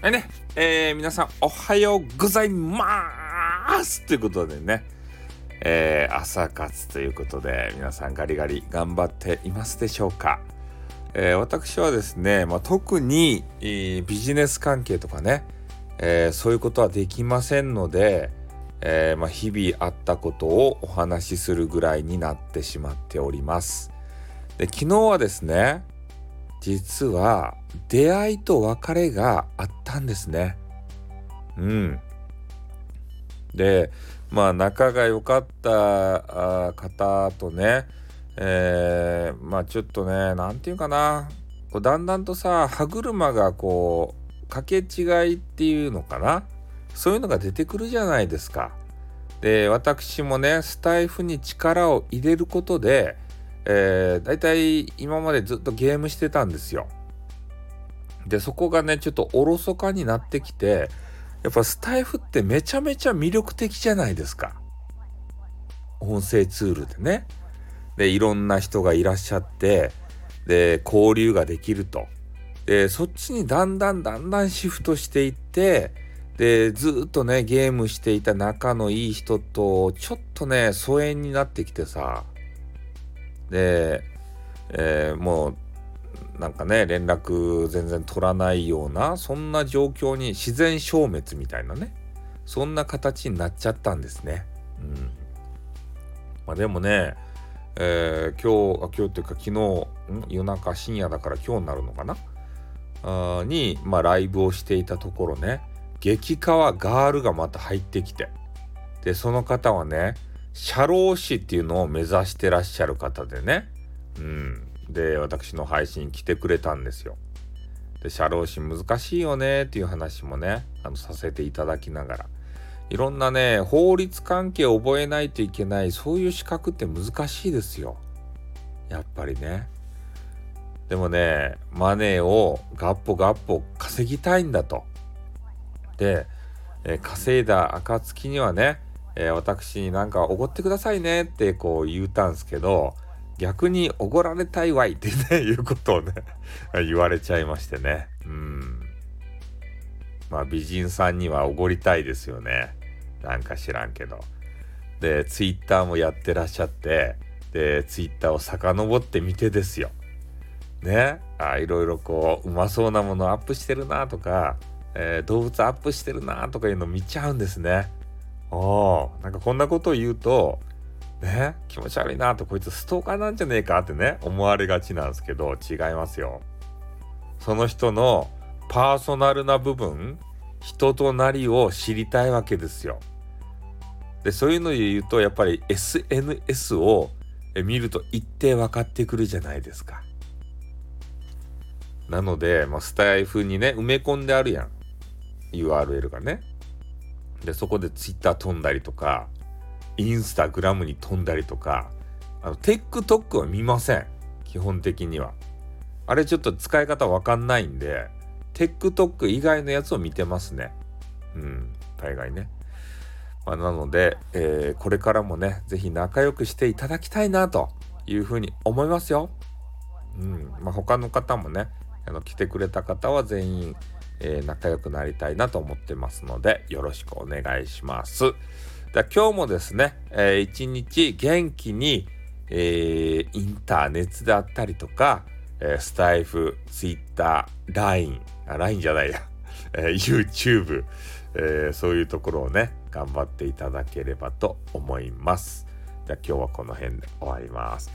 はいね、皆さんおはようございますということでね、朝活ということで皆さんガリガリ頑張っていますでしょうか。私はですね、特にビジネス関係とかね、そういうことはできませんので、日々あったことをお話しするぐらいになってしまっております。で、昨日はですね、実は出会いと別れがあったんですね。で、仲が良かった方とね、ちょっとね、だんだんとさ、歯車がこう掛け違いっていうのかな、そういうのが出てくるじゃないですか。で、私もね、スタイフに力を入れることで、だいたい今までずっとゲームしてたんですよ。で、そこがね、ちょっとおろそかになってきて、やっぱスタイフってめちゃめちゃ魅力的じゃないですか。音声ツールでね。で、いろんな人がいらっしゃって、で、交流ができると。で、そっちにだんだんシフトしていって、で、ずっとね、ゲームしていた仲のいい人と、ちょっとね、疎遠になってきてさ、で、もう連絡全然取らないような、そんな状況に、自然消滅みたいなね、そんな形になっちゃったんですね。でもね、今日というか昨日、夜中深夜だから今日になるのかなに、ライブをしていたところね、激カワガールがまた入ってきて、でその方はね、社労士っていうのを目指してらっしゃる方でね、で私の配信来てくれたんですよ。で、社労士難しいよねっていう話もね、させていただきながら、いろんなね、法律関係を覚えないといけない、そういう資格って難しいですよ、やっぱりね。でもね、マネーをガッポ稼ぎたいんだと。で、稼いだ暁にはね、私になんかおごってくださいねってこう言うたんですけど、逆におごられたいわいってね、いうことをね言われちゃいましてね。美人さんにはおごりたいですよね、なんか知らんけど。で、ツイッターもやってらっしゃって、でツイッターを遡ってみてですよね、いろいろこううまそうなものアップしてるなとか、動物アップしてるなとかいうの見ちゃうんですね。こんなことを言うとね、気持ち悪いなと、こいつストーカーなんじゃねえかってね、思われがちなんですけど、違いますよ。その人のパーソナルな部分、人となりを知りたいわけですよ。で、そういうのを言うと、やっぱり SNS を見ると一定分かってくるじゃないですか。なので、スタイフにね、埋め込んであるやん、 URL がね。で、そこでツイッター飛んだりとか、インスタグラムに飛んだりとか、TikTok は見ません、基本的には。あれちょっと使い方わかんないんで、TikTok 以外のやつを見てますね。大概ね。なので、これからもね、ぜひ仲良くしていただきたいなというふうに思いますよ。他の方もね、来てくれた方は全員、仲良くなりたいなと思ってますので、よろしくお願いします。で、今日もですね、一日元気に、インターネットであったりとか、スタイフ、ツイッター、YouTube、そういうところをね、頑張っていただければと思います。じゃあ今日はこの辺で終わります。